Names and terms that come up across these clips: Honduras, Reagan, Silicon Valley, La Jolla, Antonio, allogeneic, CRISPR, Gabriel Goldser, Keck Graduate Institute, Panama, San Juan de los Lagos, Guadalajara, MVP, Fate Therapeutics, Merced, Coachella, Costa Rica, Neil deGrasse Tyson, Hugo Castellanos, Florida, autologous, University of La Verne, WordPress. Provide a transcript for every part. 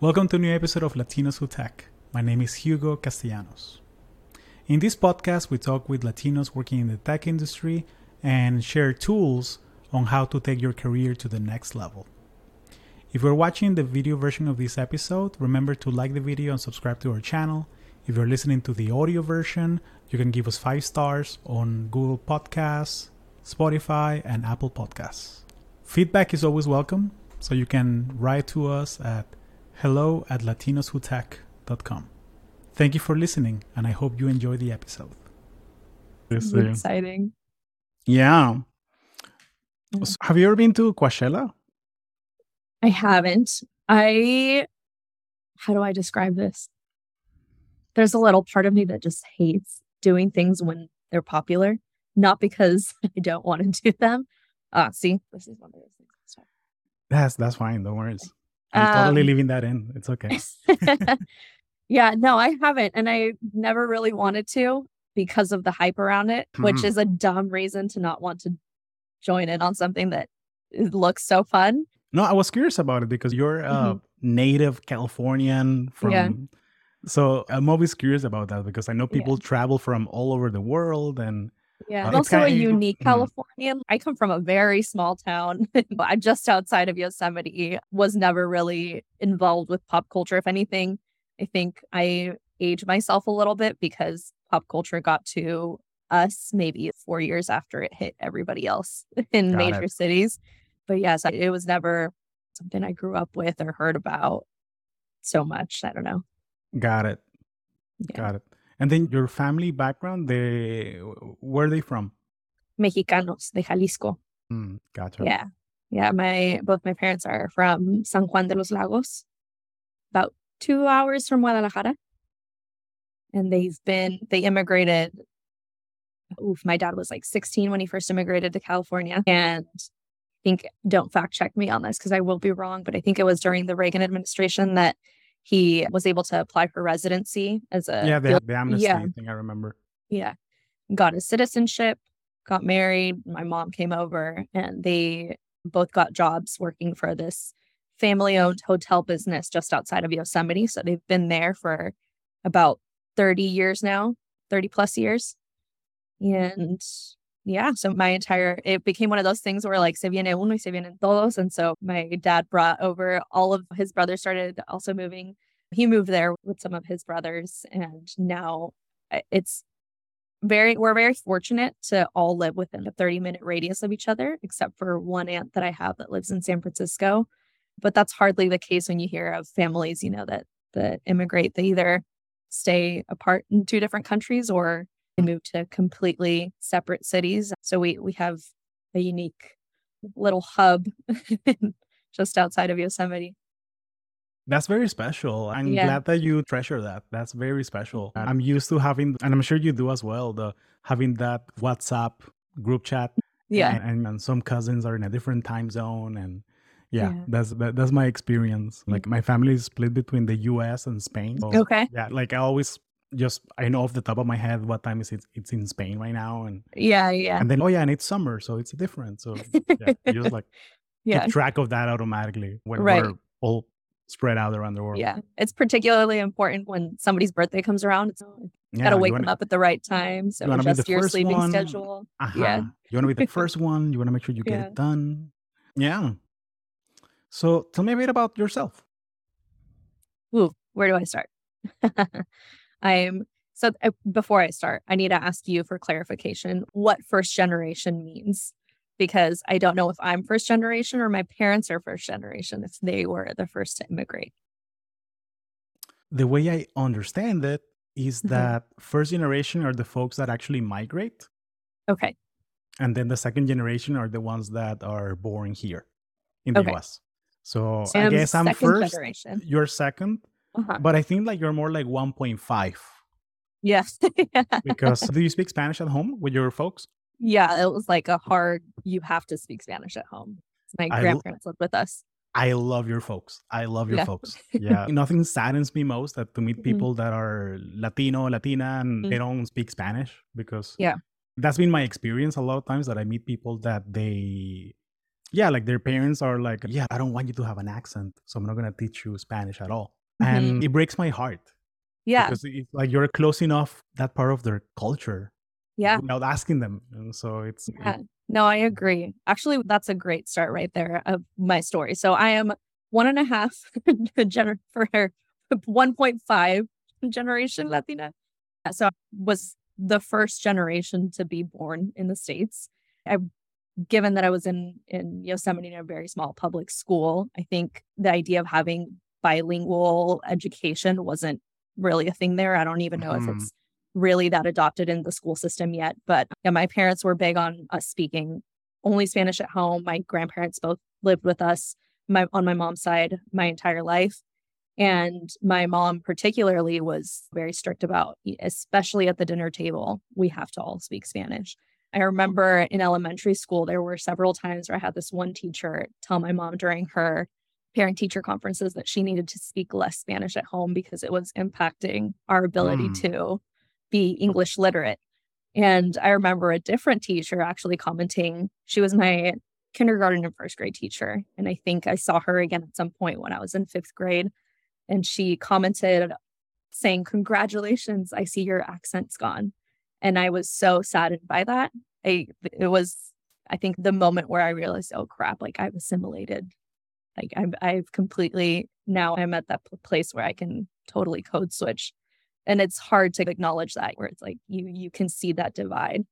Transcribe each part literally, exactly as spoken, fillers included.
Welcome to a new episode of Latinos Who Tech. My name is Hugo Castellanos. In this podcast, we talk with Latinos working in the tech industry and share tools on how to take your career to the next level. If you're watching the video version of this episode, remember to like the video and subscribe to our channel. If you're listening to the audio version, you can give us five stars on Google Podcasts, Spotify, and Apple Podcasts. Feedback is always welcome, so you can write to us at hello at latinos who tech dot com. Thank you for listening, and I hope you enjoy the episode. It's exciting. Yeah. yeah. So have you ever been to Coachella? I haven't. I, how do I describe this? There's a little part of me that just hates doing things when they're popular, not because I don't want to do them. Ah, uh, see, this is one of those things. Sorry. That's, that's fine. Don't worry. I'm totally um, leaving that in. It's okay. Yeah, no, I haven't. And I never really wanted to because of the hype around it, mm-hmm. which is a dumb reason to not want to join in on something that looks so fun. No, I was curious about it because you're mm-hmm. a native Californian. from. Yeah. So I'm always curious about that because I know people yeah. travel from all over the world. And yeah, uh, and also kinda a unique Californian. I come from a very small town. I'm just outside of Yosemite. Was never really involved with pop culture. If anything, I think I age myself a little bit because pop culture got to us maybe four years after it hit everybody else in got major it. cities. But yes, yeah, so it was never something I grew up with or heard about so much. I don't know. Got it. Yeah. Got it. And then your family background, they where are they from? Mexicanos de Jalisco. Mm, gotcha. Yeah. Yeah. My both my parents are from San Juan de los Lagos, about two hours from Guadalajara. And they've been they immigrated. Oof, my dad was like sixteen when he first immigrated to California. And I think don't fact check me on this because I will be wrong, but I think it was during the Reagan administration that he was able to apply for residency as a... Yeah, the, the amnesty yeah. thing, I remember. Yeah. Got his citizenship, got married. My mom came over and they both got jobs working for this family-owned hotel business just outside of Yosemite. So they've been there for about thirty years now, thirty plus years. And yeah, so my entire... It became one of those things where like, se viene uno y se vienen todos. And so my dad brought over all of his brothers started also moving. He moved there with some of his brothers. And now it's very... We're very fortunate to all live within a thirty minute radius of each other, except for one aunt that I have that lives in San Francisco. But that's hardly the case when you hear of families, you know, that, that immigrate. They either stay apart in two different countries or moved to completely separate cities. So we, we have a unique little hub just outside of Yosemite. That's very special. I'm yeah. glad that you treasure that. That's very special. And I'm used to having, and I'm sure you do as well, the having that WhatsApp group chat. Yeah. And, and, and some cousins are in a different time zone. And yeah, yeah. that's that, that's my experience. Like my family is split between the U S and Spain. So, okay. Yeah. Like I always... Just, I know off the top of my head what time is it, it's in Spain right now. And yeah, yeah. And then, oh yeah, and it's summer, so it's different. So yeah, you just like yeah. keep track of that automatically when right. we're all spread out around the world. Yeah, it's particularly important when somebody's birthday comes around. It's yeah, got to wake wanna, them up at the right time. So you adjust your sleeping one. schedule. Uh-huh. Yeah. You want to be the first one. You want to make sure you yeah. get it done. Yeah. So tell me a bit about yourself. Ooh, where do I start? I'm so uh, before I start, I need to ask you for clarification what first generation means, because I don't know if I'm first generation or my parents are first generation, if they were the first to immigrate. The way I understand it is mm-hmm. that first generation are the folks that actually migrate. Okay. And then the second generation are the ones that are born here in the okay. U S. So Sam's I guess I'm first, generation. You're second. Uh-huh. But I think like you're more like one point five. Yes. yeah. Because do you speak Spanish at home with your folks? Yeah, it was like a hard, you have to speak Spanish at home. My I grandparents lo- lived with us. I love your folks. I love your yeah. folks. Yeah. Nothing saddens me most that to meet people mm-hmm. that are Latino, Latina, and mm-hmm. they don't speak Spanish because yeah. that's been my experience a lot of times that I meet people that they yeah, like their parents are like, yeah, I don't want you to have an accent, so I'm not going to teach you Spanish at all. Mm-hmm. And it breaks my heart. Yeah. Because it's like you're close enough, that part of their culture. Yeah. Without asking them. And so it's. Yeah. It, no, I agree. Actually, that's a great start right there of my story. So I am one and a half gener- for her, one point five generation Latina. So I was the first generation to be born in the States. I, given that I was in, in Yosemite in a very small public school, I think the idea of having bilingual education wasn't really a thing there. I don't even know mm-hmm. if it's really that adopted in the school system yet. But yeah, my parents were big on us speaking only Spanish at home. My grandparents both lived with us my, on my mom's side my entire life. And my mom particularly was very strict about, especially at the dinner table, we have to all speak Spanish. I remember in elementary school, there were several times where I had this one teacher tell my mom during her parent-teacher conferences that she needed to speak less Spanish at home because it was impacting our ability mm. to be English literate. And I remember a different teacher actually commenting, she was my kindergarten and first grade teacher. And I think I saw her again at some point when I was in fifth grade. And she commented saying, "Congratulations, I see your accent's gone." And I was so saddened by that. I, it was, I think, the moment where I realized, oh, crap, like I've assimilated. Like I've, I've completely, now I'm at that pl- place where I can totally code switch. And it's hard to acknowledge that, where it's like you you can see that divide.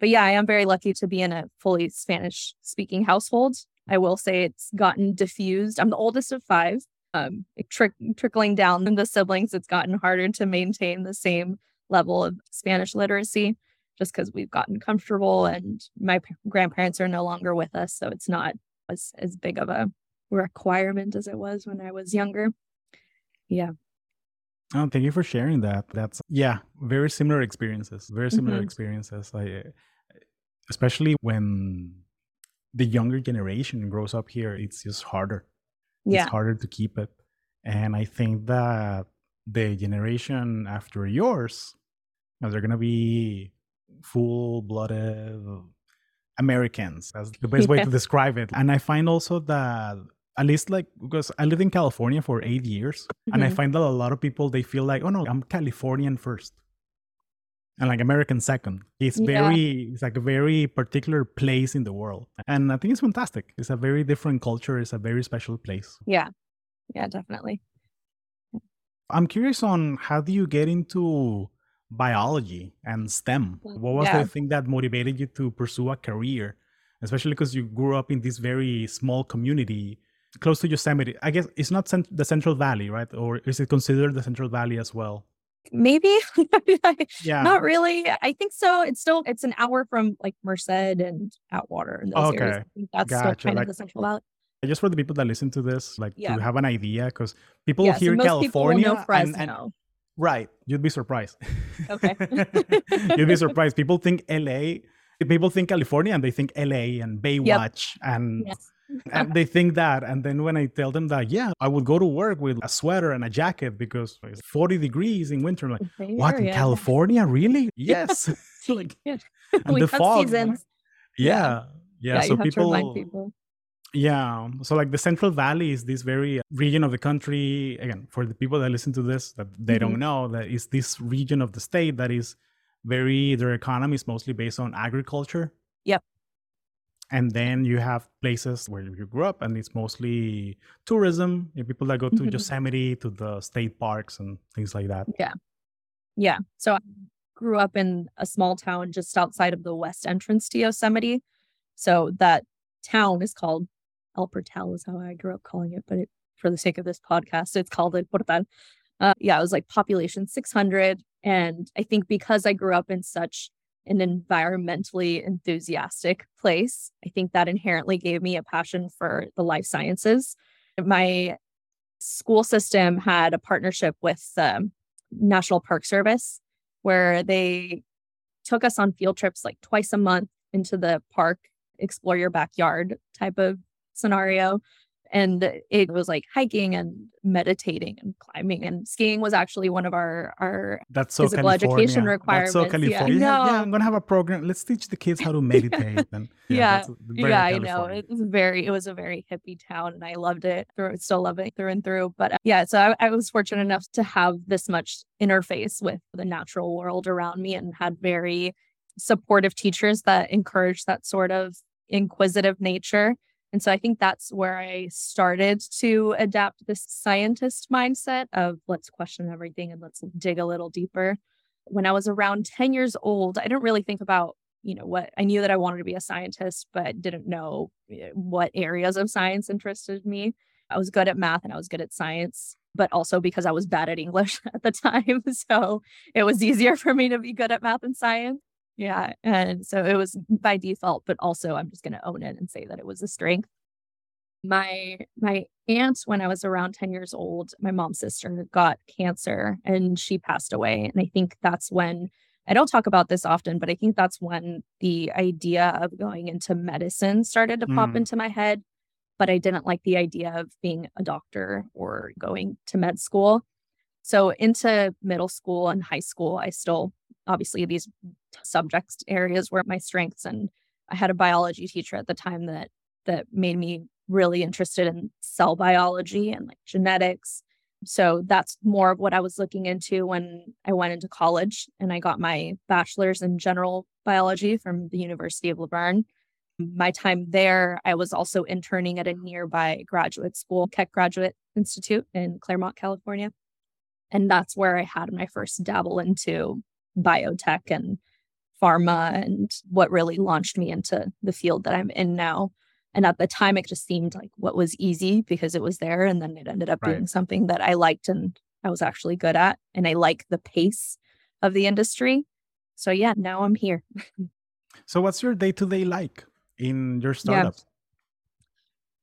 But yeah, I am very lucky to be in a fully Spanish speaking household. I will say it's gotten diffused. I'm the oldest of five. Um, trick, trickling down in the siblings, it's gotten harder to maintain the same level of Spanish literacy just because we've gotten comfortable and my p- grandparents are no longer with us. So it's not as, as big of a requirement as it was when I was younger. Yeah. Oh, thank you for sharing that. That's, yeah, very similar experiences, very similar mm-hmm. experiences. I, especially when the younger generation grows up here, it's just harder. Yeah. It's harder to keep it. And I think that the generation after yours, they're going to be full-blooded Americans. That's the best yeah. way to describe it. And I find also that, at least like, because I lived in California for eight years, mm-hmm. and I find that a lot of people, they feel like, oh no, I'm Californian first. And like American second. It's yeah. very, it's like a very particular place in the world. And I think it's fantastic. It's a very different culture. It's a very special place. Yeah. Yeah, definitely. I'm curious on how do you get into biology and STEM? What was yeah. the thing that motivated you to pursue a career? Especially because you grew up in this very small community close to Yosemite. I guess it's not cent- the Central Valley, right? Or is it considered the Central Valley as well? Maybe yeah. Not really. I think so. It's still, it's an hour from like Merced and Atwater and those okay. areas. I think that's gotcha. Still kind like, of the Central Valley. Just for the people that listen to this, like yeah. to have an idea, because people yeah, here so in California, and, and, right? You'd be surprised. Okay, you'd be surprised. People think L A, people think California, and they think L A and Baywatch, yep. and yes. and they think that. And then when I tell them that, yeah, I would go to work with a sweater and a jacket because it's forty degrees in winter. I'm like, there, what in yeah. California? Really? Yes. like, yeah. And the fog. Seasons. Yeah, yeah. yeah so people, people. Yeah. So like the Central Valley is this very region of the country. Again, for the people that listen to this, that they mm-hmm. don't know, that is this region of the state that is very, their economy is mostly based on agriculture. Yep. And then you have places where you grew up and it's mostly tourism. You have people that go to mm-hmm. Yosemite, to the state parks and things like that. Yeah. Yeah. So I grew up in a small town just outside of the west entrance to Yosemite. So that town is called El Portal is how I grew up calling it. But it, for the sake of this podcast, it's called El Portal. Uh, yeah, it was like population six hundred. And I think because I grew up in such an environmentally enthusiastic place, I think that inherently gave me a passion for the life sciences. My school system had a partnership with the um, National Park Service, where they took us on field trips like twice a month into the park, explore your backyard type of scenario. And it was like hiking and meditating and climbing, and skiing was actually one of our, our That's so physical California. education requirements. That's so California. Yeah, yeah, yeah, I'm going to have a program. Let's teach the kids how to meditate. And, yeah, yeah, yeah I know. It was very, it was a very hippie town, and I loved it. Through, still love it through and through. But uh, yeah, so I, I was fortunate enough to have this much interface with the natural world around me, and had very supportive teachers that encouraged that sort of inquisitive nature. And so I think that's where I started to adapt this scientist mindset of let's question everything and let's dig a little deeper. When I was around ten years old, I didn't really think about, you know, what I knew that I wanted to be a scientist, but didn't know what areas of science interested me. I was good at math and I was good at science, but also because I was bad at English at the time. So it was easier for me to be good at math and science. Yeah. And so it was by default, but also I'm just going to own it and say that it was a strength. My my aunt, when I was around ten years old, my mom's sister got cancer and she passed away. And I think that's when, I don't talk about this often, but I think that's when the idea of going into medicine started to mm. pop into my head. But I didn't like the idea of being a doctor or going to med school. So into middle school and high school, I still, obviously these subject areas were my strengths. And I had a biology teacher at the time that that made me really interested in cell biology and like genetics. So that's more of what I was looking into when I went into college, and I got my bachelor's in general biology from the University of La Verne. My time there, I was also interning at a nearby graduate school, Keck Graduate Institute in Claremont, California. And that's where I had my first dabble into biotech and pharma, and what really launched me into the field that I'm in now. And at the time, it just seemed like what was easy because it was there. And then it ended up right. being something that I liked and I was actually good at. And I like the pace of the industry. So yeah, now I'm here. So what's your day-to-day like in your startup?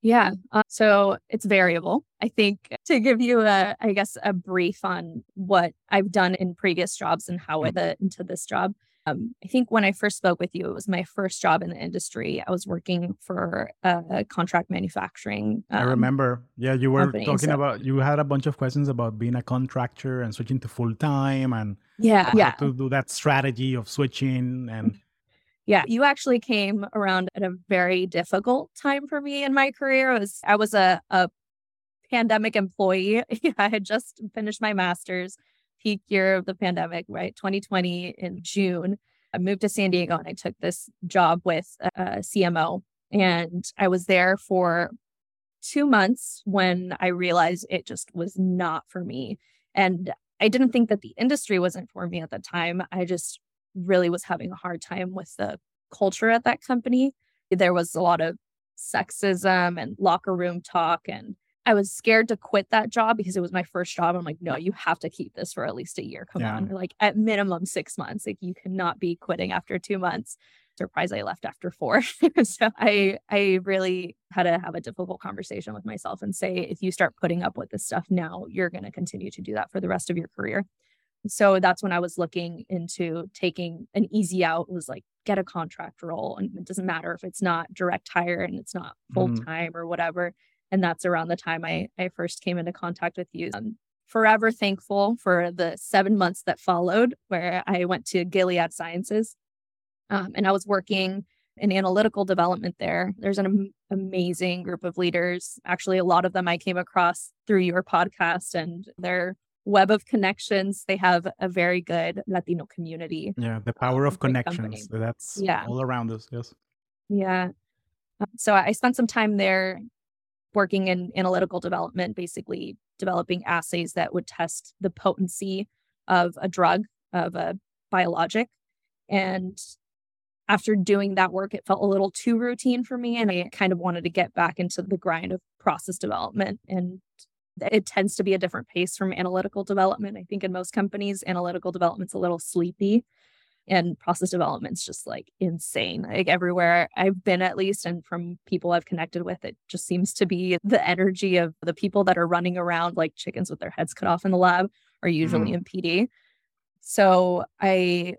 Yeah. Yeah. Uh, so it's variable. I think to give you a, I guess, a brief on what I've done in previous jobs and how I got into this job. Um, I think when I first spoke with you, it was my first job in the industry. I was working for a contract manufacturing. Um, I remember. Yeah. You were company, talking so. about, you had a bunch of questions about being a contractor and switching to full time and yeah, yeah. to do that strategy of switching and. Yeah, you actually came around at a very difficult time for me in my career. I was, I was a, a pandemic employee. I had just finished my master's, peak year of the pandemic, right? twenty twenty in June. I moved to San Diego and I took this job with a C M O. And I was there for two months when I realized it just was not for me. And I didn't think that the industry wasn't for me at the time. I just really was having a hard time with the culture at that company. There was a lot of sexism and locker room talk. And I was scared to quit that job because it was my first job. I'm like, no, you have to keep this for at least a year. Come yeah. on. Like at minimum six months. Like you cannot be quitting after two months. Surprise, I left after four. So I, I really had to have a difficult conversation with myself and say, if you start putting up with this stuff now, you're going to continue to do that for the rest of your career. So that's when I was looking into taking an easy out. Was like, get a contract role. And it doesn't matter if it's not direct hire and it's not full time mm. or whatever. And that's around the time I, I first came into contact with you. I'm forever thankful for the seven months that followed where I went to Gilead Sciences. Um, and I was working in analytical development there. There's an am- amazing group of leaders. Actually, a lot of them I came across through your podcast and their web of connections. They have a very good Latino community. Yeah, the power um, of connections. So that's yeah. all around us. Yes. Yeah. Um, so I spent some time there working in analytical development, basically developing assays that would test the potency of a drug, of a biologic. And after doing that work, it felt a little too routine for me. And I kind of wanted to get back into the grind of process development, and it tends to be a different pace from analytical development. I think in most companies, analytical development's a little sleepy and process development's just like insane. Like everywhere I've been, at least, and from people I've connected with, it just seems to be the energy of the people that are running around like chickens with their heads cut off in the lab are usually mm. in P D. So I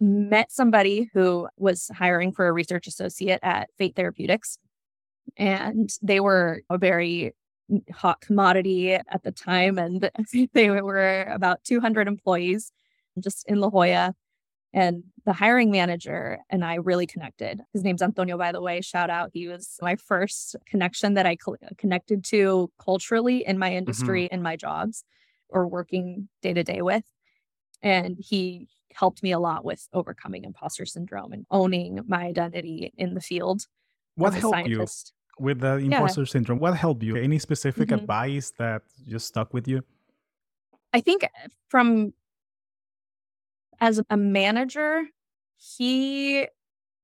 met somebody who was hiring for a research associate at Fate Therapeutics. and they were a very hot commodity at the time. And they were about two hundred employees just in La Jolla. And the hiring manager and I really connected. His name's Antonio, by the way, shout out. He was my first connection that I co- connected to culturally in my industry, mm-hmm. in my jobs or working day to day with. And he helped me a lot with overcoming imposter syndrome and owning my identity in the field. What helped scientist. you with the imposter yeah. syndrome? What helped you? Any specific mm-hmm. advice that just stuck with you? I think from... As a manager, he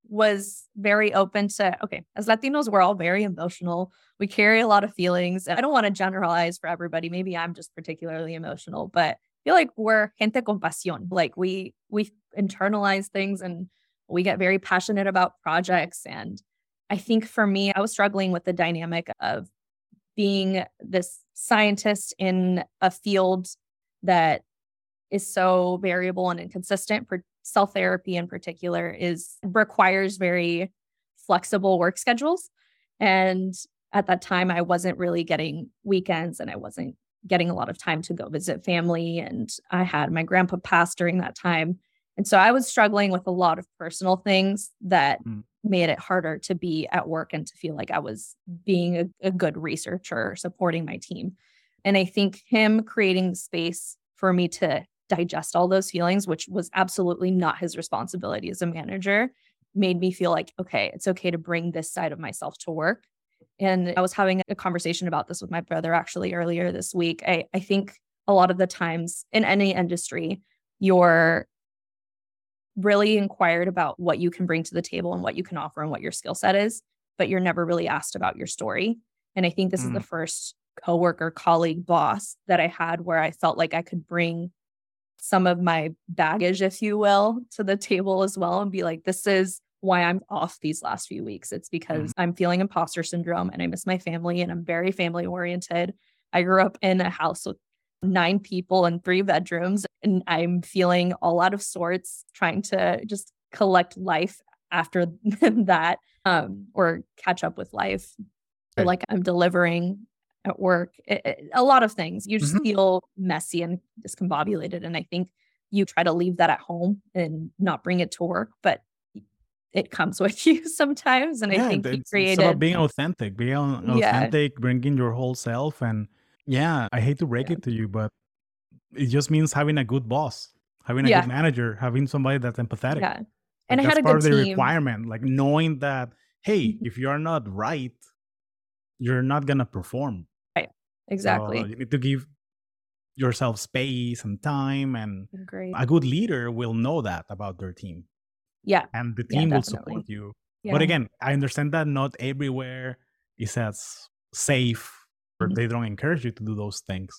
was very open to, okay, as Latinos, we're all very emotional. We carry a lot of feelings. I don't want to generalize for everybody. Maybe I'm just particularly emotional, but I feel like we're gente con pasión. Like we we internalize things and we get very passionate about projects. And I think for me, I was struggling with the dynamic of being this scientist in a field that is so variable and inconsistent. For cell therapy in particular is requires very flexible work schedules. And at that time, I wasn't really getting weekends and I wasn't getting a lot of time to go visit family. And I had my grandpa pass during that time. And so I was struggling with a lot of personal things that mm. made it harder to be at work and to feel like I was being a, a good researcher, supporting my team. And I think him creating space for me to digest all those feelings, which was absolutely not his responsibility as a manager, made me feel like, okay, it's okay to bring this side of myself to work. And I was having a conversation about this with my brother actually earlier this week. I, I think a lot of the times in any industry, you're really inquired about what you can bring to the table and what you can offer and what your skill set is, but you're never really asked about your story. And I think this mm. is the first coworker, colleague, boss that I had where I felt like I could bring some of my baggage, if you will, to the table as well and be like, this is why I'm off these last few weeks. It's because I'm feeling imposter syndrome and I miss my family and I'm very family oriented. I grew up in a house with nine people and three bedrooms and I'm feeling all out of sorts, trying to just collect life after that um, or catch up with life. Right. Like I'm delivering at work, it, it, a lot of things. You just mm-hmm. feel messy and discombobulated. And I think you try to leave that at home and not bring it to work, but it comes with you sometimes. And yeah, I think you created... It's about being authentic, being authentic, yeah. bringing your whole self. And yeah, I hate to break yeah. it to you, but it just means having a good boss, having a yeah. good manager, having somebody that's empathetic. Yeah. And like I had a good team. That's part of the requirement, like knowing that, hey, mm-hmm. if you're not right, you're not going to perform. Exactly. So you need to give yourself space and time, and Agreed. a good leader will know that about their team. Yeah. And the team yeah, will support you. Yeah. But again, I understand that not everywhere is as safe or mm-hmm. they don't encourage you to do those things.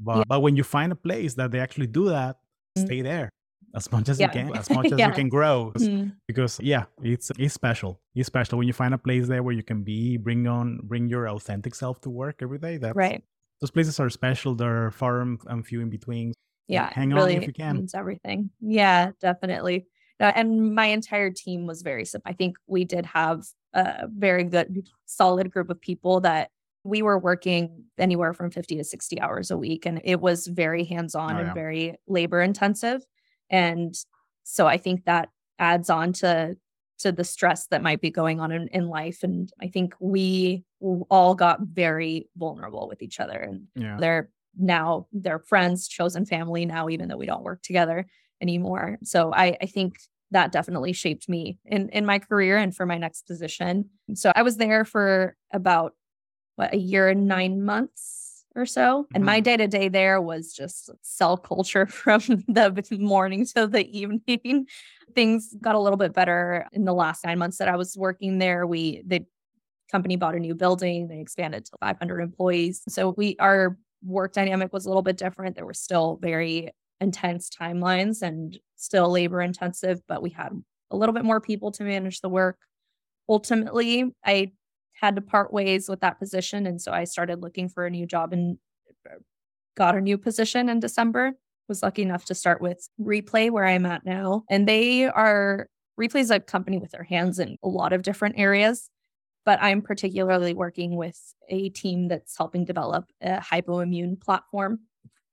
But yeah. but when you find a place that they actually do that, mm-hmm. stay there as much as yeah. you can, as much as yeah. you can grow. Mm-hmm. Because yeah, it's it's special. It's special when you find a place there where you can be, bring on, bring your authentic self to work every day. That's, right. Those places are special. They're far and few in between. Yeah. Hang really on if you can. Means everything. Yeah, definitely. And my entire team was very, I think we did have a very good, solid group of people that we were working anywhere from fifty to sixty hours a week. And it was very hands-on oh, yeah. and very labor intensive. And so I think that adds on to, to the stress that might be going on in, in life. And I think we all got very vulnerable with each other. And yeah. they're now they're friends, chosen family now, even though we don't work together anymore. So I, I think that definitely shaped me in, in my career and for my next position. So I was there for about what, a year and nine months. Or so. And mm-hmm. my day to day there was just cell culture from the morning to the evening. Things got a little bit better in the last nine months that I was working there. We, the company bought a new building, they expanded to five hundred employees. So we, our work dynamic was a little bit different. There were still very intense timelines and still labor intensive, but we had a little bit more people to manage the work. Ultimately, I had to part ways with that position. And so I started looking for a new job and got a new position in December. Was lucky enough to start with Replay, where I'm at now. And they are, Replay is a company with their hands in a lot of different areas. But I'm particularly working with a team that's helping develop a hypoimmune platform.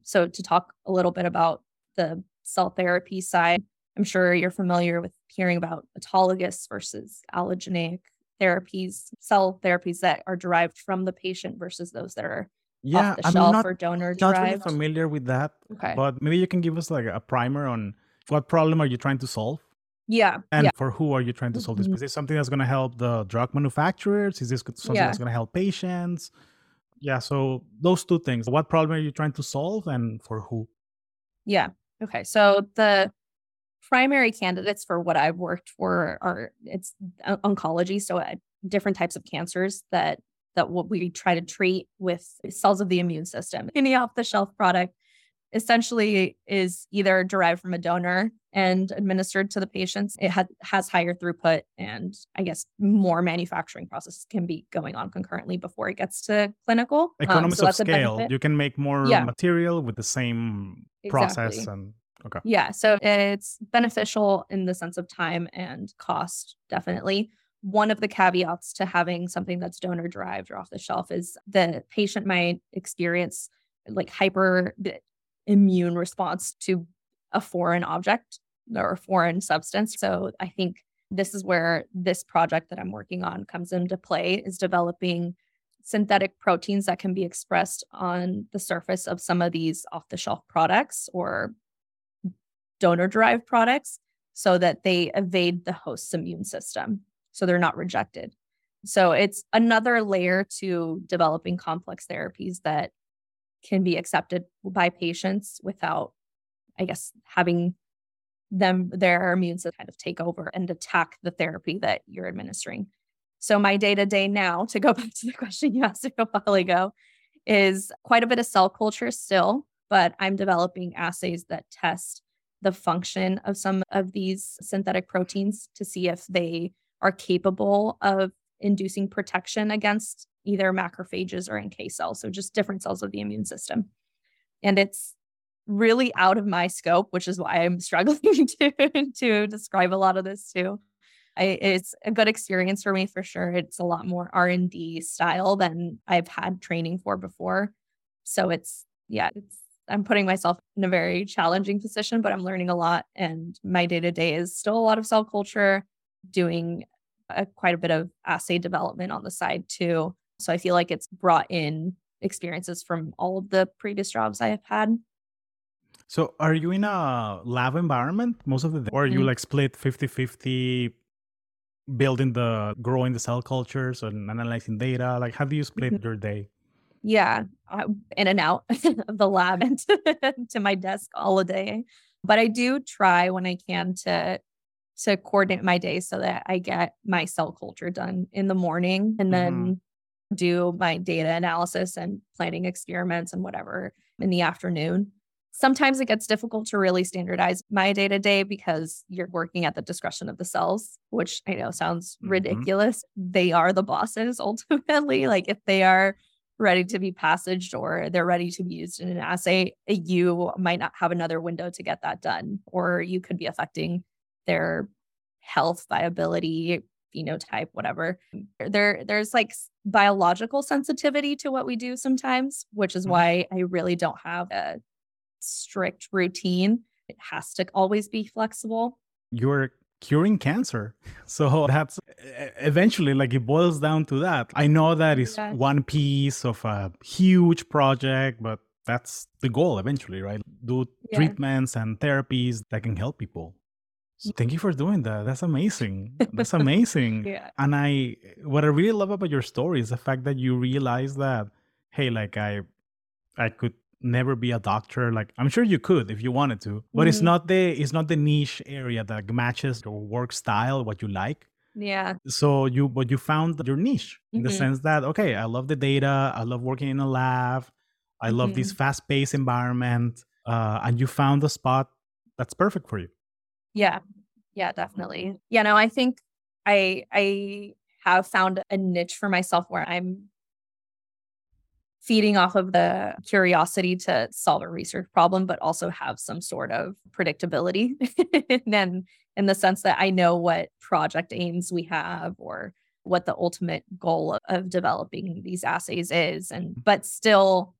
So to talk a little bit about the cell therapy side, I'm sure you're familiar with hearing about autologous versus allogeneic therapies, cell therapies that are derived from the patient versus those that are yeah, off the I'm shelf not, or donor derived. Not really familiar with that, okay. But maybe you can give us like a primer on what problem are you trying to solve? Yeah. And yeah. for who are you trying to solve this? Mm-hmm. Is this something that's going to help the drug manufacturers? Is this something yeah. that's going to help patients? Yeah. So those two things, what problem are you trying to solve and for who? Yeah. Okay. So the primary candidates for what I've worked for are it's oncology. So different types of cancers that, that what we try to treat with cells of the immune system. Any off-the-shelf product essentially is either derived from a donor and administered to the patients. It ha- has higher throughput and I guess more manufacturing processes can be going on concurrently before it gets to clinical. Economies um, so of scale. You can make more yeah. material with the same exactly. process. and okay. Yeah. So it's beneficial in the sense of time and cost, definitely. One of the caveats to having something that's donor derived or off the shelf is the patient might experience like hyper immune response to a foreign object or a foreign substance. So I think this is where this project that I'm working on comes into play, is developing synthetic proteins that can be expressed on the surface of some of these off-the-shelf products or donor-derived products so that they evade the host's immune system, so they're not rejected. So it's another layer to developing complex therapies that can be accepted by patients without I guess, having them, their immune system kind of take over and attack the therapy that you're administering. So my day-to-day now, to go back to the question you asked a while ago, is quite a bit of cell culture still, but I'm developing assays that test the function of some of these synthetic proteins to see if they are capable of inducing protection against either macrophages or N K cells, so just different cells of the immune system. And it's really out of my scope, which is why I'm struggling to, to describe a lot of this too. I, it's a good experience for me for sure. It's a lot more R and D style than I've had training for before. So it's, yeah, it's, I'm putting myself in a very challenging position, but I'm learning a lot. And my day-to-day is still a lot of cell culture, doing a, quite a bit of assay development on the side too. So I feel like it's brought in experiences from all of the previous jobs I have had. So are you in a lab environment most of the day, or are you like split fifty-fifty building the, growing the cell cultures and analyzing data? Like how do you split your day? Yeah, I'm in and out of the lab and to, to my desk all day. But I do try when I can to to coordinate my day so that I get my cell culture done in the morning and then mm-hmm. do my data analysis and planning experiments and whatever in the afternoon. Sometimes it gets difficult to really standardize my day-to-day because you're working at the discretion of the cells, which I know sounds ridiculous. Mm-hmm. They are the bosses ultimately. Like if they are ready to be passaged or they're ready to be used in an assay, you might not have another window to get that done, or you could be affecting their health, viability, phenotype, whatever. There, there's like biological sensitivity to what we do sometimes, which is why I really don't have a strict routine. It has to always be flexible. You're curing cancer. So that's eventually like it boils down to that. I know that is yeah. one piece of a huge project, but that's the goal eventually, right? Do yeah. treatments and therapies that can help people. So thank you for doing that. That's amazing. That's amazing. yeah. And I, what I really love about your story is the fact that you realize that, hey, like I, I could never be a doctor. Like I'm sure you could if you wanted to, but mm-hmm. it's not the it's not the niche area that matches your work style, what you like. Yeah. So you but you found your niche mm-hmm. in the sense that okay, I love the data, I love working in a lab, I love mm-hmm. this fast-paced environment, uh, and you found a spot that's perfect for you. Yeah, yeah, definitely. Yeah, no, I think I I have found a niche for myself where I'm feeding off of the curiosity to solve a research problem, but also have some sort of predictability. And then in the sense that I know what project aims we have or what the ultimate goal of, of developing these assays is, and but still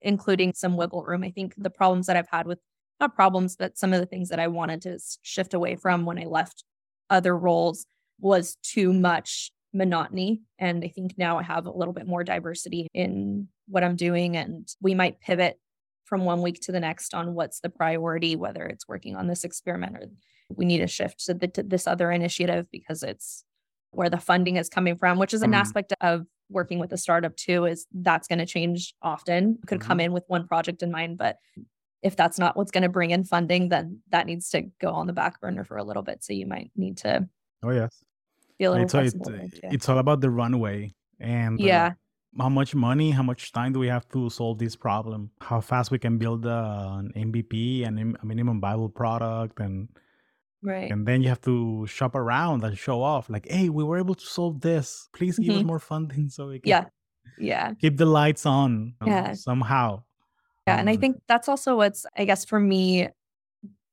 including some wiggle room. I think the problems that I've had with, not problems, but some of the things that I wanted to shift away from when I left other roles was too much monotony. And I think now I have a little bit more diversity in what I'm doing, and we might pivot from one week to the next on what's the priority, whether it's working on this experiment or we need a shift to, the, to this other initiative because it's where the funding is coming from, which is an mm-hmm. aspect of working with a startup too, is that's going to change often. Could mm-hmm. come in with one project in mind, but if that's not what's going to bring in funding, then that needs to go on the back burner for a little bit. So you might need to oh yes, be a little it's, flexible. All, it, it's all about the runway and yeah. Uh, how much money, how much time do we have to solve this problem? How fast we can build uh, an M V P and a minimum viable product, and right. And then you have to shop around and show off, like, "Hey, we were able to solve this. Please give mm-hmm. us more funding so we can yeah, yeah, keep the lights on um, yeah. somehow." Yeah, um, and I think that's also what's, I guess, for me,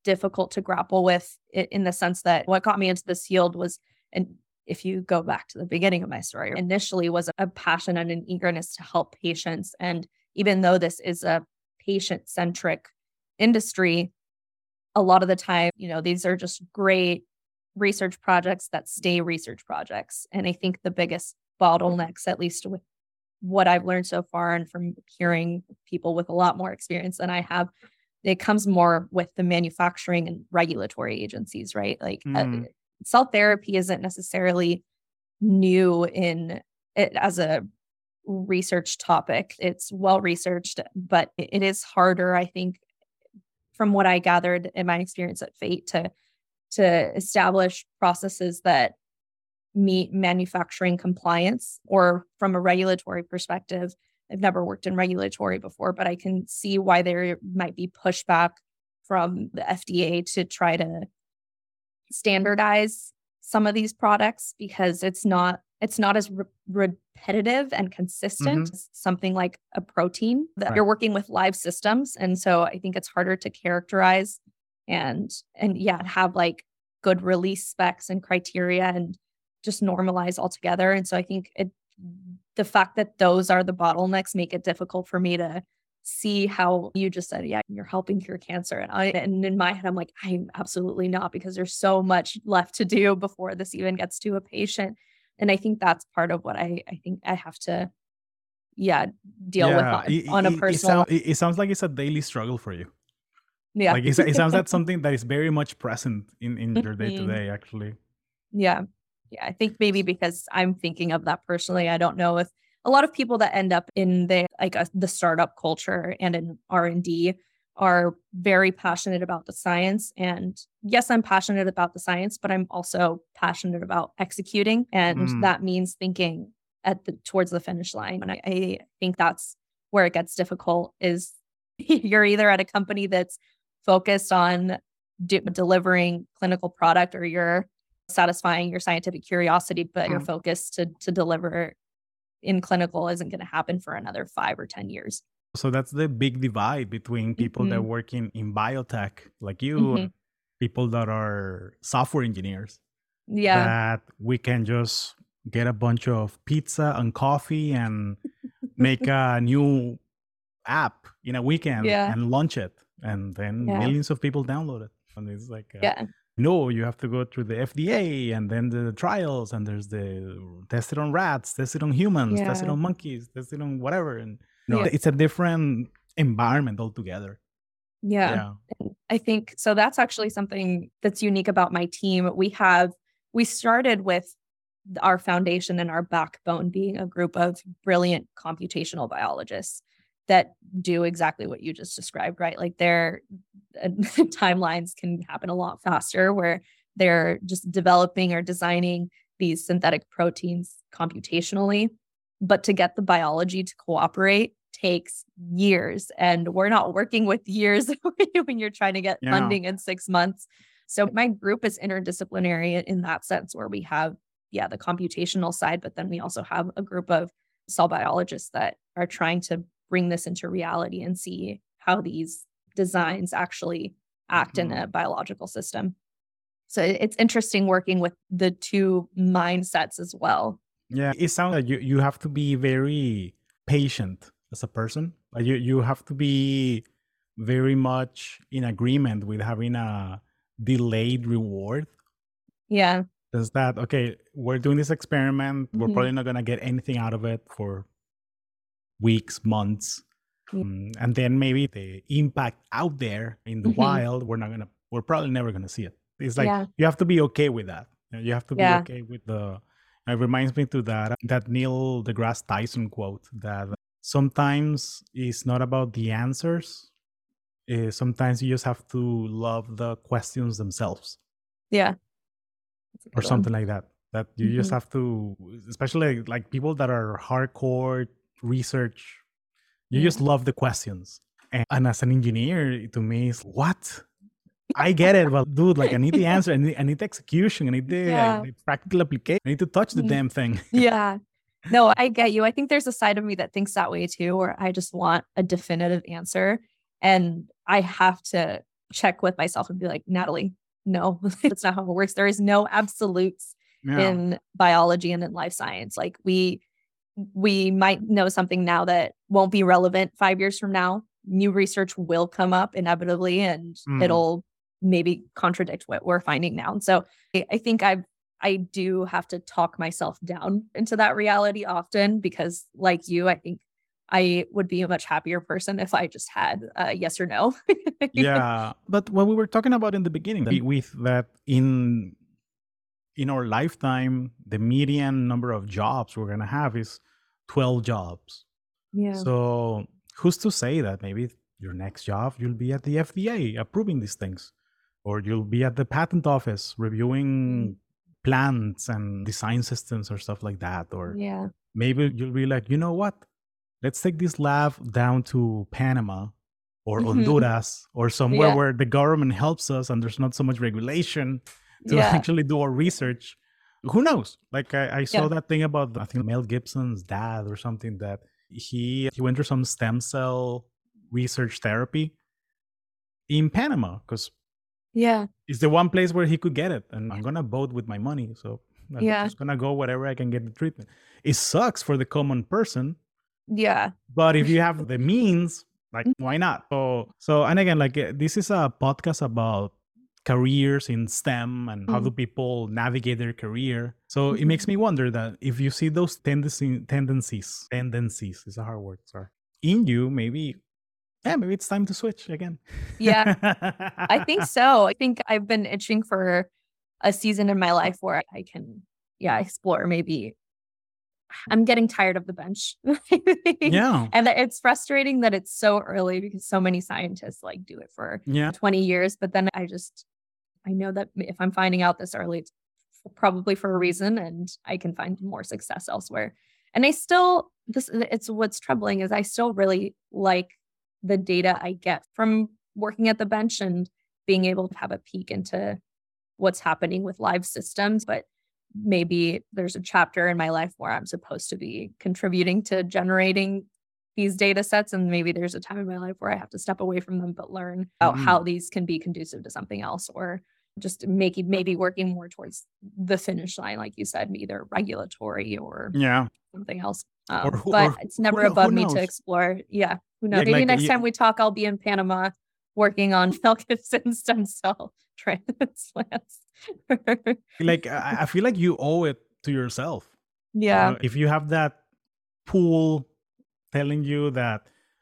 difficult to grapple with, in the sense that what got me into this field was an if you go back to the beginning of my story, initially was a passion and an eagerness to help patients. And even though this is a patient-centric industry, a lot of the time, you know, these are just great research projects that stay research projects. And I think the biggest bottlenecks, at least with what I've learned so far and from hearing people with a lot more experience than I have, it comes more with the manufacturing and regulatory agencies, right? Like, mm. uh, cell therapy isn't necessarily new in it as a research topic. It's well-researched, but it is harder, I think, from what I gathered in my experience at Fate, to, to establish processes that meet manufacturing compliance or from a regulatory perspective. I've never worked in regulatory before, but I can see why there might be pushback from the F D A to try to standardize some of these products, because it's not it's not as re- repetitive and consistent mm-hmm. as something like a protein that right. you're working with live systems. And so I think it's harder to characterize and and yeah have like good release specs and criteria and just normalize all together. And so I think it the fact that those are the bottlenecks make it difficult for me to see how you just said, yeah, you're helping cure cancer. And I, and in my head, I'm like, I'm absolutely not, because there's so much left to do before this even gets to a patient. And I think that's part of what I, I think I have to, yeah, deal yeah, with on, it, on a personal level. It, it, it sounds like it's a daily struggle for you. Yeah. Like it's, it sounds like something that is very much present in, in your day to day, actually. Yeah. Yeah. I think maybe because I'm thinking of that personally, I don't know if a lot of people that end up in the like a, the startup culture and in R and D are very passionate about the science. And yes, I'm passionate about the science, but I'm also passionate about executing. And mm. that means thinking at the towards the finish line. And I, I think that's where it gets difficult, is you're either at a company that's focused on de- delivering clinical product, or you're satisfying your scientific curiosity, but mm. your focus to to deliver in clinical isn't going to happen for another five or ten years. So that's the big divide between people mm-hmm. that work in, in biotech like you, mm-hmm. and people that are software engineers. Yeah. That we can just get a bunch of pizza and coffee and make a new app in a weekend yeah. and launch it. And then yeah. millions of people download it. And it's like, a, yeah. no, you have to go through the F D A and then the trials, and there's the test it on rats, test it on humans, yeah. test it on monkeys, test it on whatever. And you know, yeah. it's a different environment altogether. Yeah. yeah. I think so. That's actually something that's unique about my team. We have, we started with our foundation and our backbone being a group of brilliant computational biologists that do exactly what you just described, right? Like their uh, timelines can happen a lot faster, where they're just developing or designing these synthetic proteins computationally. But to get the biology to cooperate takes years. And we're not working with years when you're trying to get yeah. funding in six months. So my group is interdisciplinary in that sense, where we have, yeah, the computational side, but then we also have a group of cell biologists that are trying to bring this into reality and see how these designs actually act mm-hmm. in a biological system. So it's interesting working with the two mindsets as well. Yeah, it sounds like you, you have to be very patient as a person. Like you, you have to be very much in agreement with having a delayed reward. Yeah. Does that, okay, we're doing this experiment. Mm-hmm. We're probably not going to get anything out of it for weeks, months. Yeah. Um, and then maybe the impact out there in the mm-hmm. wild, we're not going to, we're probably never going to see it. It's like, yeah. you have to be okay with that. You have to be yeah. okay with the, it reminds me to that, that Neil deGrasse Tyson quote that sometimes it's not about the answers. Uh, sometimes you just have to love the questions themselves. Yeah. Or something one. like that, that you mm-hmm. just have to, especially like, like people that are hardcore research, you yeah. just love the questions. And, and as an engineer, to me, it's what? I get it, but dude, like I need the answer. I need, I need the execution. I need the, yeah. I need practical application. I need to touch the mm-hmm. damn thing. Yeah. No, I get you. I think there's a side of me that thinks that way too, where I just want a definitive answer. And I have to check with myself and be like, Natalie, no, that's not how it works. There is no absolutes yeah. in biology and in life science. Like we, we might know something now that won't be relevant five years from now. New research will come up inevitably, and mm. it'll maybe contradict what we're finding now. And so I think I I do have to talk myself down into that reality often, because like you, I think I would be a much happier person if I just had a yes or no. Yeah. But what we were talking about in the beginning, with that in in our lifetime, the median number of jobs we're going to have is twelve jobs. Yeah. So who's to say that maybe your next job, you'll be at the F D A approving these things, or you'll be at the patent office reviewing plans and design systems or stuff like that. Or yeah. maybe you'll be like, you know what? Let's take this lab down to Panama or mm-hmm. Honduras or somewhere yeah. where the government helps us and there's not so much regulation to yeah. actually do our research. Who knows? Like I, I saw yeah. that thing about, I think Mel Gibson's dad or something, that he, he went through some stem cell research therapy in Panama because yeah, it's the one place where he could get it. And I'm going to vote with my money. So I'm yeah. just going to go wherever I can get the treatment. It sucks for the common person. Yeah. But if you have the means, like, why not? So, so, and again, like, this is a podcast about careers in STEM and mm-hmm. how do people navigate their career. So mm-hmm. it makes me wonder that if you see those tendency, tendencies, tendencies is a hard word, sorry, in you, maybe, yeah, maybe it's time to switch again. Yeah, I think so. I think I've been itching for a season in my life where I can, yeah, explore maybe. I'm getting tired of the bench. Yeah. And it's frustrating that it's so early because so many scientists like do it for yeah. twenty years. But then I just, I know that if I'm finding out this early, it's probably for a reason, and I can find more success elsewhere. And I still, this, it's what's troubling is I still really like the data I get from working at the bench and being able to have a peek into what's happening with live systems. But maybe there's a chapter in my life where I'm supposed to be contributing to generating these data sets. And maybe there's a time in my life where I have to step away from them, but learn about mm. how these can be conducive to something else, or just making, maybe working more towards the finish line, like you said, either regulatory or yeah. something else. Um, or who, but or, it's never who, above who me to explore. Yeah. Who knows? Yeah, maybe like, next yeah. time we talk, I'll be in Panama working on Mel Gibson's stem cell transplants. Like, I, I feel like you owe it to yourself. Yeah. Uh, if you have that pool telling you that,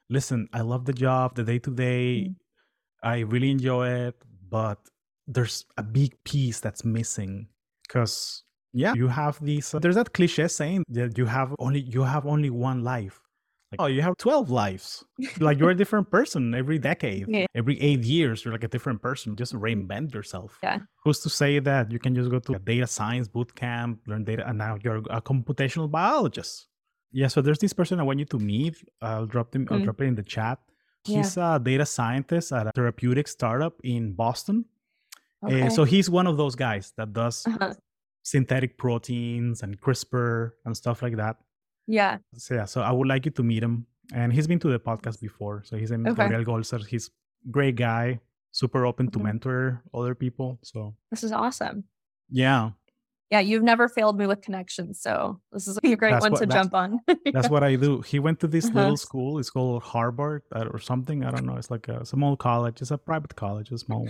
listen, I love the job, the day-to-day, mm-hmm. I really enjoy it, but there's a big piece that's missing. Because, yeah, you have these, uh, there's that cliche saying that you have only you have only one life. Like, oh, you have twelve lives. Like you're a different person every decade. Yeah. Every eight years, you're like a different person. Just reinvent yourself. Yeah. Who's to say that you can just go to a data science boot camp, learn data, and now you're a computational biologist? Yeah. So there's this person I want you to meet. I'll drop him. Mm-hmm. I'll drop it in the chat. He's yeah. a data scientist at a therapeutic startup in Boston. Okay. Uh, so he's one of those guys that does uh-huh. synthetic proteins and CRISPR and stuff like that. Yeah. So, yeah. So I would like you to meet him. And he's been to the podcast before. So he's in okay. Gabriel Goldser. He's a great guy, super open mm-hmm. to mentor other people. So this is awesome. Yeah. yeah, you've never failed me with connections. So this is a great that's one what, to jump on. Yeah. That's what I do. He went to this uh-huh. little school. It's called Harvard or something. I don't know. It's like a small college. It's a private college. It's small.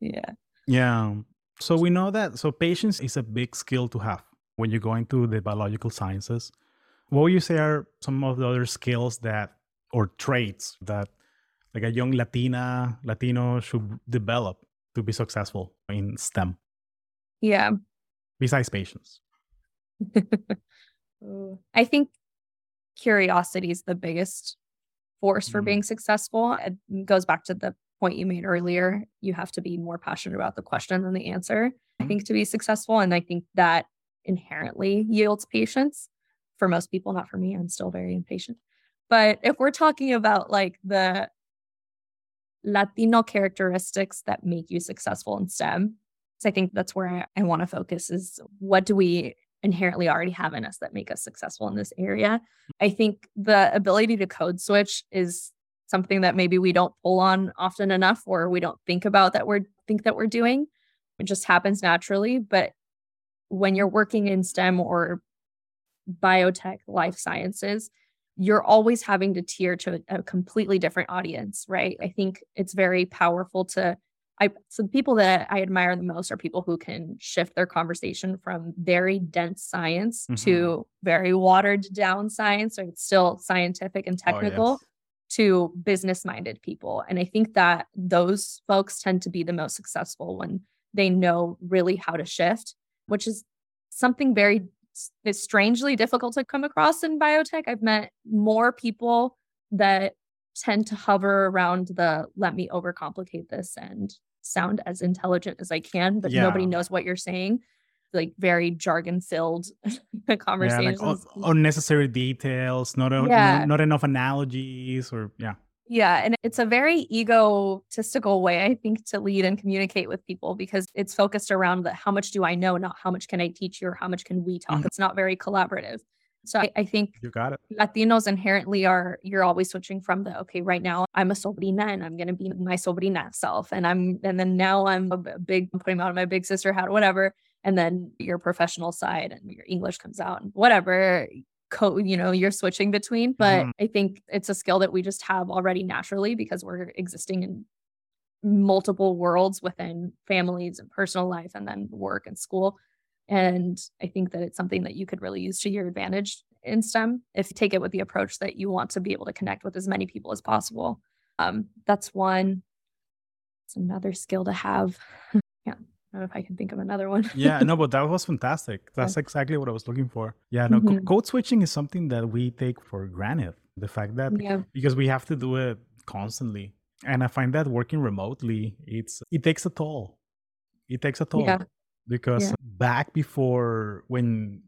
yeah. Yeah. So we know that. So patience is a big skill to have when you go into the biological sciences. What would you say are some of the other skills that, or traits that like a young Latina, Latino should develop to be successful in STEM? Yeah. Besides patience. I think curiosity is the biggest force for mm. being successful. It goes back to the point you made earlier. You have to be more passionate about the question than the answer, I think, to be successful. And I think that inherently yields patience for most people, not for me. I'm still very impatient. But if we're talking about like the Latino characteristics that make you successful in STEM, so I think that's where I, I want to focus is what do we inherently already have in us that make us successful in this area? I think the ability to code switch is something that maybe we don't pull on often enough, or we don't think about that we're think that we're doing. It just happens naturally. But when you're working in STEM or biotech, life sciences, you're always having to teeter to a completely different audience, right? I think it's very powerful to I, so the people that I admire the most are people who can shift their conversation from very dense science mm-hmm. to very watered down science, or it's still scientific and technical, oh, yes. to business-minded people. And I think that those folks tend to be the most successful when they know really how to shift, which is something very it's strangely difficult to come across in biotech. I've met more people that tend to hover around the let me overcomplicate this and sound as intelligent as I can, but yeah. nobody knows what you're saying. Like very jargon-filled conversations. Yeah, like unnecessary details, not, a, yeah. not enough analogies or, yeah. Yeah, and it's a very egotistical way, I think, to lead and communicate with people because it's focused around the how much do I know, not how much can I teach you or how much can we talk. Mm-hmm. It's not very collaborative. So I, I think you got it. Latinos inherently are, you're always switching from the, okay, right now I'm a sobrina and I'm going to be my sobrina self. And I'm, and then now I'm a big, I'm putting out my big sister hat, whatever. And then your professional side and your English comes out and whatever, co- you know, you're switching between. But mm. I think it's a skill that we just have already naturally because we're existing in multiple worlds within families and personal life and then work and school. And I think that it's something that you could really use to your advantage in STEM if you take it with the approach that you want to be able to connect with as many people as possible. Um, that's one. It's another skill to have. yeah, I don't know if I can think of another one. yeah, no, but that was fantastic. That's yeah. exactly what I was looking for. Yeah, no, mm-hmm. code switching is something that we take for granted. The fact that yeah. because we have to do it constantly, and I find that working remotely, it's it takes a toll. It takes a toll. Yeah. Because yeah. back before when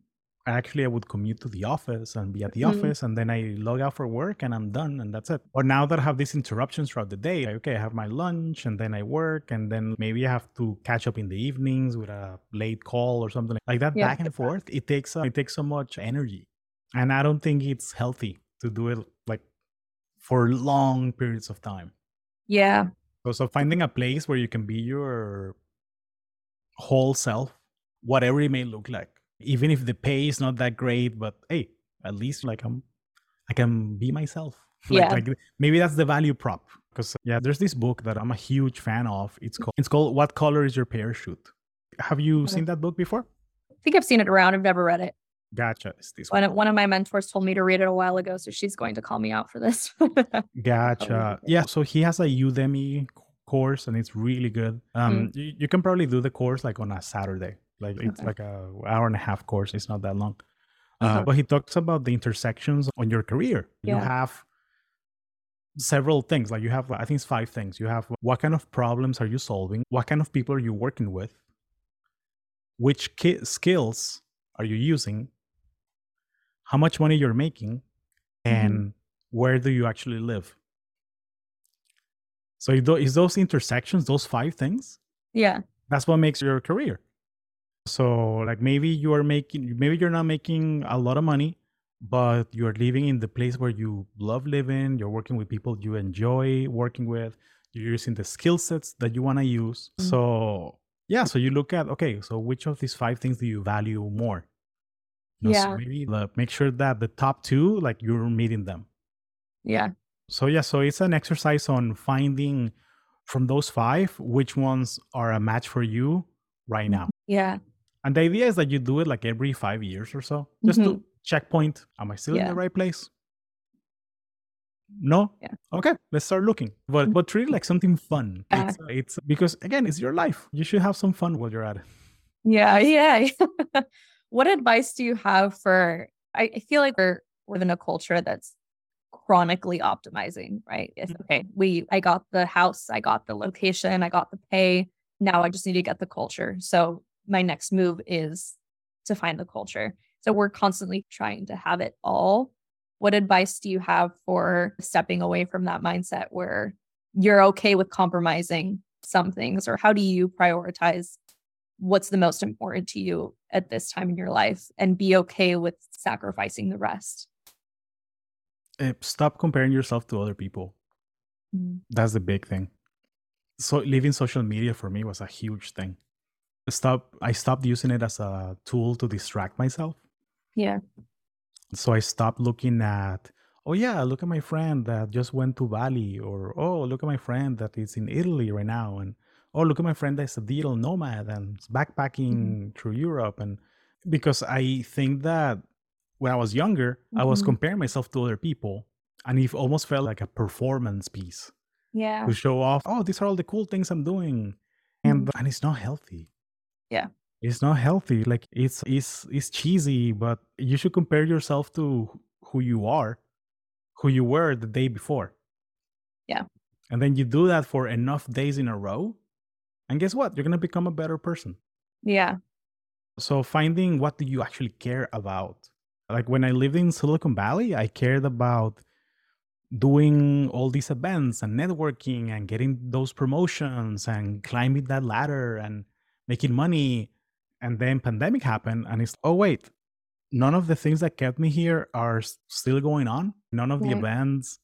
actually I would commute to the office and be at the mm-hmm. office and then I log out for work and I'm done and that's it. But now that I have these interruptions throughout the day, like, okay, I have my lunch and then I work and then maybe I have to catch up in the evenings with a late call or something like that. Yeah. Back and forth, it takes uh, it takes so much energy. And I don't think it's healthy to do it like for long periods of time. Yeah. So, so finding a place where you can be your whole self, whatever it may look like, even if the pay is not that great, but hey, at least like I'm I can be myself. Like, yeah. like maybe that's the value prop. Because yeah, there's this book that I'm a huge fan of. It's called it's called What Color Is Your Parachute? Have you seen that book before? I think I've seen it around. I've never read it. Gotcha. It's this one. One of my mentors told me to read it a while ago, so she's going to call me out for this. Gotcha. Yeah. So he has a Udemy course and it's really good. um mm. you, you can probably do the course like on a Saturday, like okay. It's like a hour and a half course. It's not that long. uh, uh-huh. But he talks about the intersections on your career. yeah. You have several things, like you have I think it's five things. You have what kind of problems are you solving, what kind of people are you working with, which ki- skills are you using, how much money you're making, and mm-hmm. where do you actually live. So it's those intersections, those five things. Yeah. That's what makes your career. So like maybe you are making, maybe you're not making a lot of money, but you're living in the place where you love living. You're working with people you enjoy working with. You're using the skill sets that you want to use. Mm-hmm. So Yeah. So you look at, okay, so which of these five things do you value more? You know, yeah. So maybe the, make sure that the top two, like you're meeting them. Yeah. So yeah, so it's an exercise on finding from those five, which ones are a match for you right now. Yeah. And the idea is that you do it like every five years or so, just mm-hmm. to checkpoint. Am I still yeah. in the right place? No? Yeah. Okay, let's start looking. But but really like something fun. Uh, it's, it's because, again, it's your life. You should have some fun while you're at it. Yeah, yeah. What advice do you have for, I, I feel like we're we're in a culture that's chronically optimizing, right? It's, okay, we I got the house, I got the location, I got the pay. Now I just need to get the culture. So my next move is to find the culture. So we're constantly trying to have it all. What advice do you have for stepping away from that mindset where you're okay with compromising some things, or how do you prioritize what's the most important to you at this time in your life and be okay with sacrificing the rest? Stop comparing yourself to other people. Mm. That's the big thing. So leaving social media for me was a huge thing. Stop. I stopped using it as a tool to distract myself. Yeah. So I stopped looking at, oh yeah, look at my friend that just went to Bali, or oh, look at my friend that is in Italy right now, and oh, look at my friend that's a digital nomad and backpacking mm-hmm. through Europe. And because I think that when I was younger, mm-hmm. I was comparing myself to other people, and it almost felt like a performance piece. Yeah. To show off, oh, these are all the cool things I'm doing. And mm-hmm. and it's not healthy. Yeah. It's not healthy. Like it's it's it's cheesy, but you should compare yourself to who you are, who you were the day before. Yeah. And then you do that for enough days in a row, and guess what? You're gonna become a better person. Yeah. So finding what do you actually care about. Like when I lived in Silicon Valley, I cared about doing all these events and networking and getting those promotions and climbing that ladder and making money. And then pandemic happened, and it's, oh, wait, none of the things that kept me here are still going on. None of right. the events,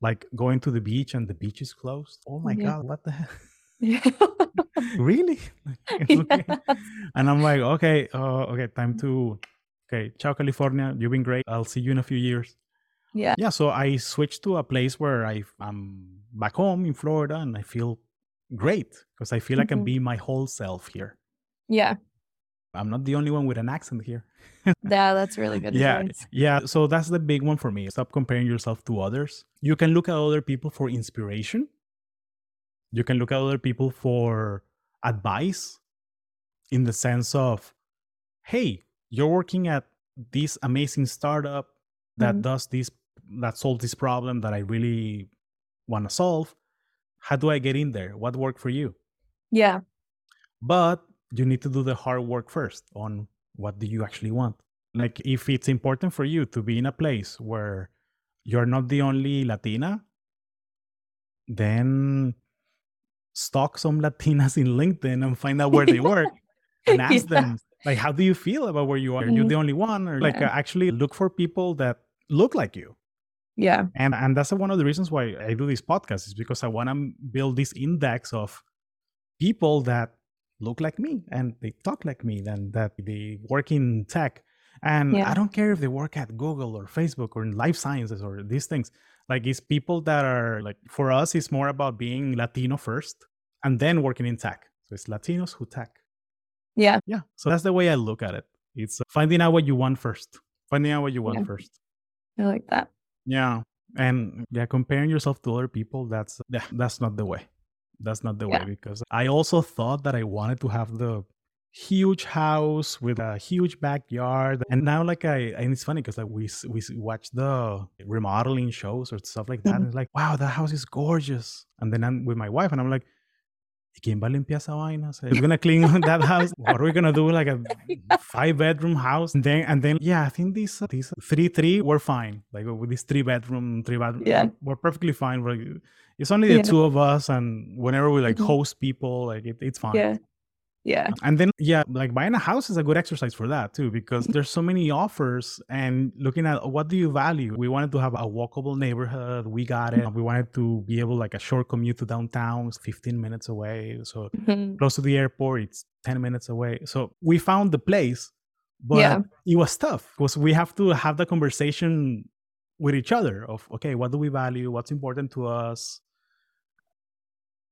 like going to the beach and the beach is closed. Oh, my yeah. God, what the heck? Yeah. Really? Yeah. Okay. And I'm like, okay, uh, okay, time to, okay, ciao, California. You've been great. I'll see you in a few years. Yeah. Yeah, so I switched to a place where I, I'm back home in Florida, and I feel great because I feel mm-hmm. I can be my whole self here. Yeah. I'm not the only one with an accent here. Yeah, that's really good. Yeah, advice. Yeah. So that's the big one for me. Stop comparing yourself to others. You can look at other people for inspiration. You can look at other people for advice in the sense of, hey, you're working at this amazing startup that mm-hmm. does this, that solves this problem that I really want to solve. How do I get in there? What worked for you? Yeah. But you need to do the hard work first on what do you actually want. Like if it's important for you to be in a place where you're not the only Latina, then stalk some Latinas in LinkedIn and find out where they work and ask yeah. them, like, how do you feel about where you are? Mm-hmm. Are you the only one? Or yeah. like actually look for people that look like you. Yeah. And and that's one of the reasons why I do this podcast, is because I want to build this index of people that look like me and they talk like me, and that they work in tech. And yeah. I don't care if they work at Google or Facebook or in life sciences or these things. Like it's people that are like, for us, it's more about being Latino first and then working in tech. So it's Latinos Who Tech. Yeah. Yeah. So that's the way I look at it. It's finding out what you want first. Finding out what you want yeah. first. I like that. Yeah. And yeah, comparing yourself to other people, that's that's not the way. That's not the yeah. way, because I also thought that I wanted to have the huge house with a huge backyard. And now like I, and it's funny because like we, we watch the remodeling shows or stuff like that. Mm-hmm. And it's like, wow, that house is gorgeous. And then I'm with my wife and I'm like, ¿Quién va a limpiar esa vaina? So, if we're going to clean that house, what are we going to do? Like a five bedroom house. And then, and then, yeah, I think these, these three, three were fine. Like with this three bedroom, three bedroom, yeah. we're perfectly fine. We're, it's only the yeah. two of us. And whenever we like host people, like it, it's fine. Yeah. Yeah. And then, yeah, like buying a house is a good exercise for that too, because there's so many offers and looking at what do you value? We wanted to have a walkable neighborhood. We got it. We wanted to be able like a short commute to downtown, fifteen minutes away. So mm-hmm. close to the airport, it's ten minutes away. So we found the place, but yeah. it was tough because we have to have the conversation with each other of, okay, what do we value? What's important to us?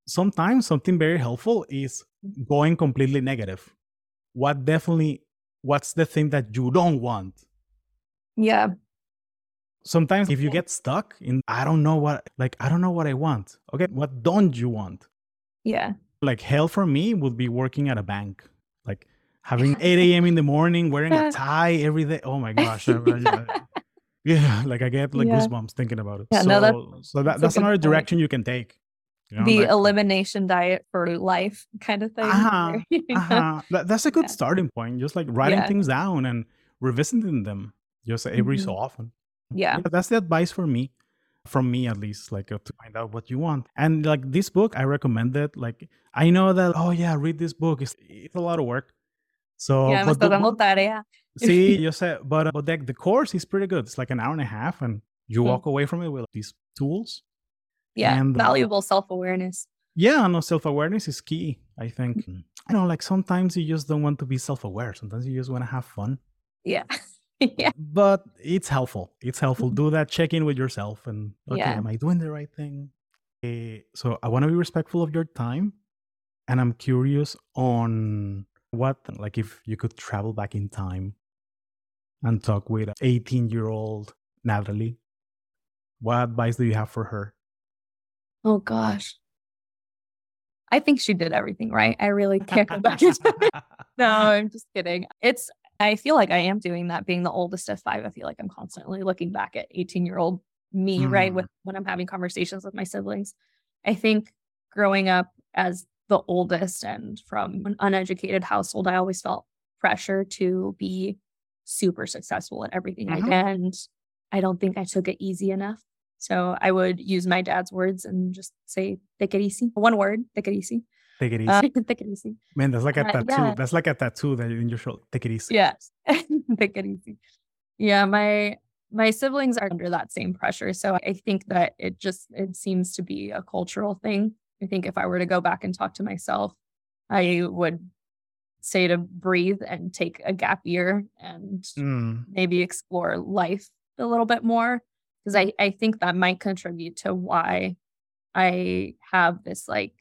Sometimes something very helpful is going completely negative. What definitely, what's the thing that you don't want? Yeah. Sometimes if you get stuck in, I don't know what, like, I don't know what I want. Okay. What don't you want? Yeah. Like hell for me would be working at a bank, like having eight a.m. in the morning, wearing a tie every day. Oh my gosh. Yeah. Like I get like yeah. goosebumps thinking about it. Yeah, so no, that's, so that, that's another direction point. You can take. You know, the like, elimination diet for life kind of thing. Uh-huh, you know? uh-huh. that, that's a good yeah. starting point. Just like writing yeah. things down and revisiting them just every mm-hmm. so often. Yeah. yeah. That's the advice for me, from me at least, like uh, to find out what you want. And like this book, I recommend it. Like, I know that, oh yeah, read this book. It's, it's a lot of work. So, yeah, but the, tarea. see, yo sé, but, uh, but the, the course is pretty good. It's like an hour and a half and you mm-hmm. walk away from it with these tools. Yeah, and, valuable uh, self-awareness. Yeah, no, self-awareness is key, I think. Mm-hmm. You know, like sometimes you just don't want to be self-aware. Sometimes you just want to have fun. Yeah. yeah. But it's helpful. It's helpful. Do that check-in with yourself and, okay, yeah. am I doing the right thing? Okay. So I want to be respectful of your time. And I'm curious on what, like if you could travel back in time and talk with an eighteen-year-old Natalie, what advice do you have for her? Oh, gosh. I think she did everything right. I really can't go back in time. No, I'm just kidding. It's, I feel like I am doing that. Being the oldest of five, I feel like I'm constantly looking back at eighteen-year-old me, mm. right? With when I'm having conversations with my siblings. I think growing up as the oldest and from an uneducated household, I always felt pressure to be super successful at everything mm-hmm. I did. And I don't think I took it easy enough. So I would use my dad's words and just say, take it easy. One word, take it easy. Take it easy. Uh, take it easy. Man, that's like a tattoo. Uh, yeah. That's like a tattoo that in your shoulder. Take it easy. Yes. Take it easy. Yeah, my my siblings are under that same pressure. So I think that it just, it seems to be a cultural thing. I think if I were to go back and talk to myself, I would say to breathe and take a gap year and mm. maybe explore life a little bit more. Because I, I think that might contribute to why I have this like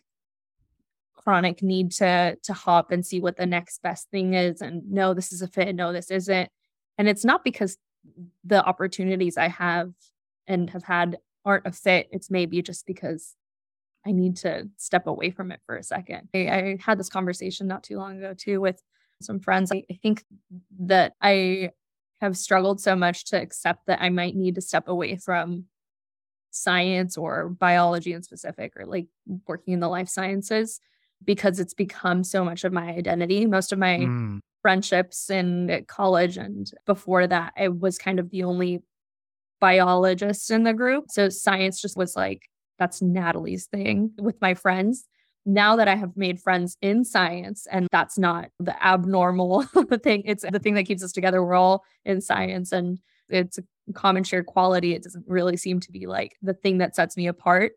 chronic need to to hop and see what the next best thing is. And no, this is a fit. No, this isn't. And it's not because the opportunities I have and have had aren't a fit. It's maybe just because I need to step away from it for a second. I, I had this conversation not too long ago too with some friends. I, I think that I... have struggled so much to accept that I might need to step away from science or biology in specific, or like working in the life sciences, because it's become so much of my identity. Most of my mm. friendships in college and before that, I was kind of the only biologist in the group. So science just was like, that's Natalie's thing with my friends. Now that I have made friends in science, and that's not the abnormal thing, it's the thing that keeps us together. We're all in science and it's a common shared quality. It doesn't really seem to be like the thing that sets me apart.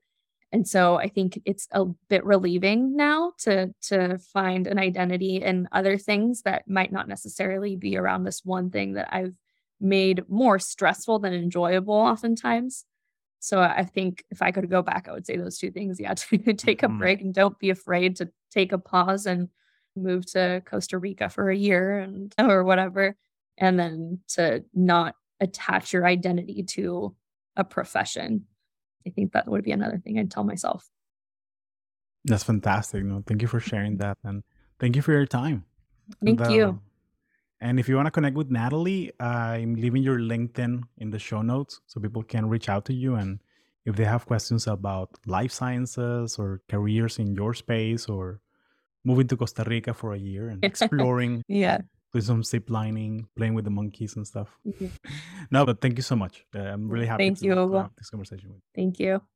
And so I think it's a bit relieving now to, to find an identity in other things that might not necessarily be around this one thing that I've made more stressful than enjoyable oftentimes. So I think if I could go back, I would say those two things. Yeah, to take a break and don't be afraid to take a pause and move to Costa Rica for a year and or whatever. And then to not attach your identity to a profession. I think that would be another thing I'd tell myself. That's fantastic. No, thank you for sharing that. And thank you for your time. Thank and, you. Uh, And if you want to connect with Natalie, uh, I'm leaving your LinkedIn in the show notes so people can reach out to you. And if they have questions about life sciences or careers in your space or moving to Costa Rica for a year and exploring, yeah, doing some zip lining, playing with the monkeys and stuff. Mm-hmm. No, but thank you so much. Uh, I'm really happy thank to you. have uh, this conversation with you. Thank you.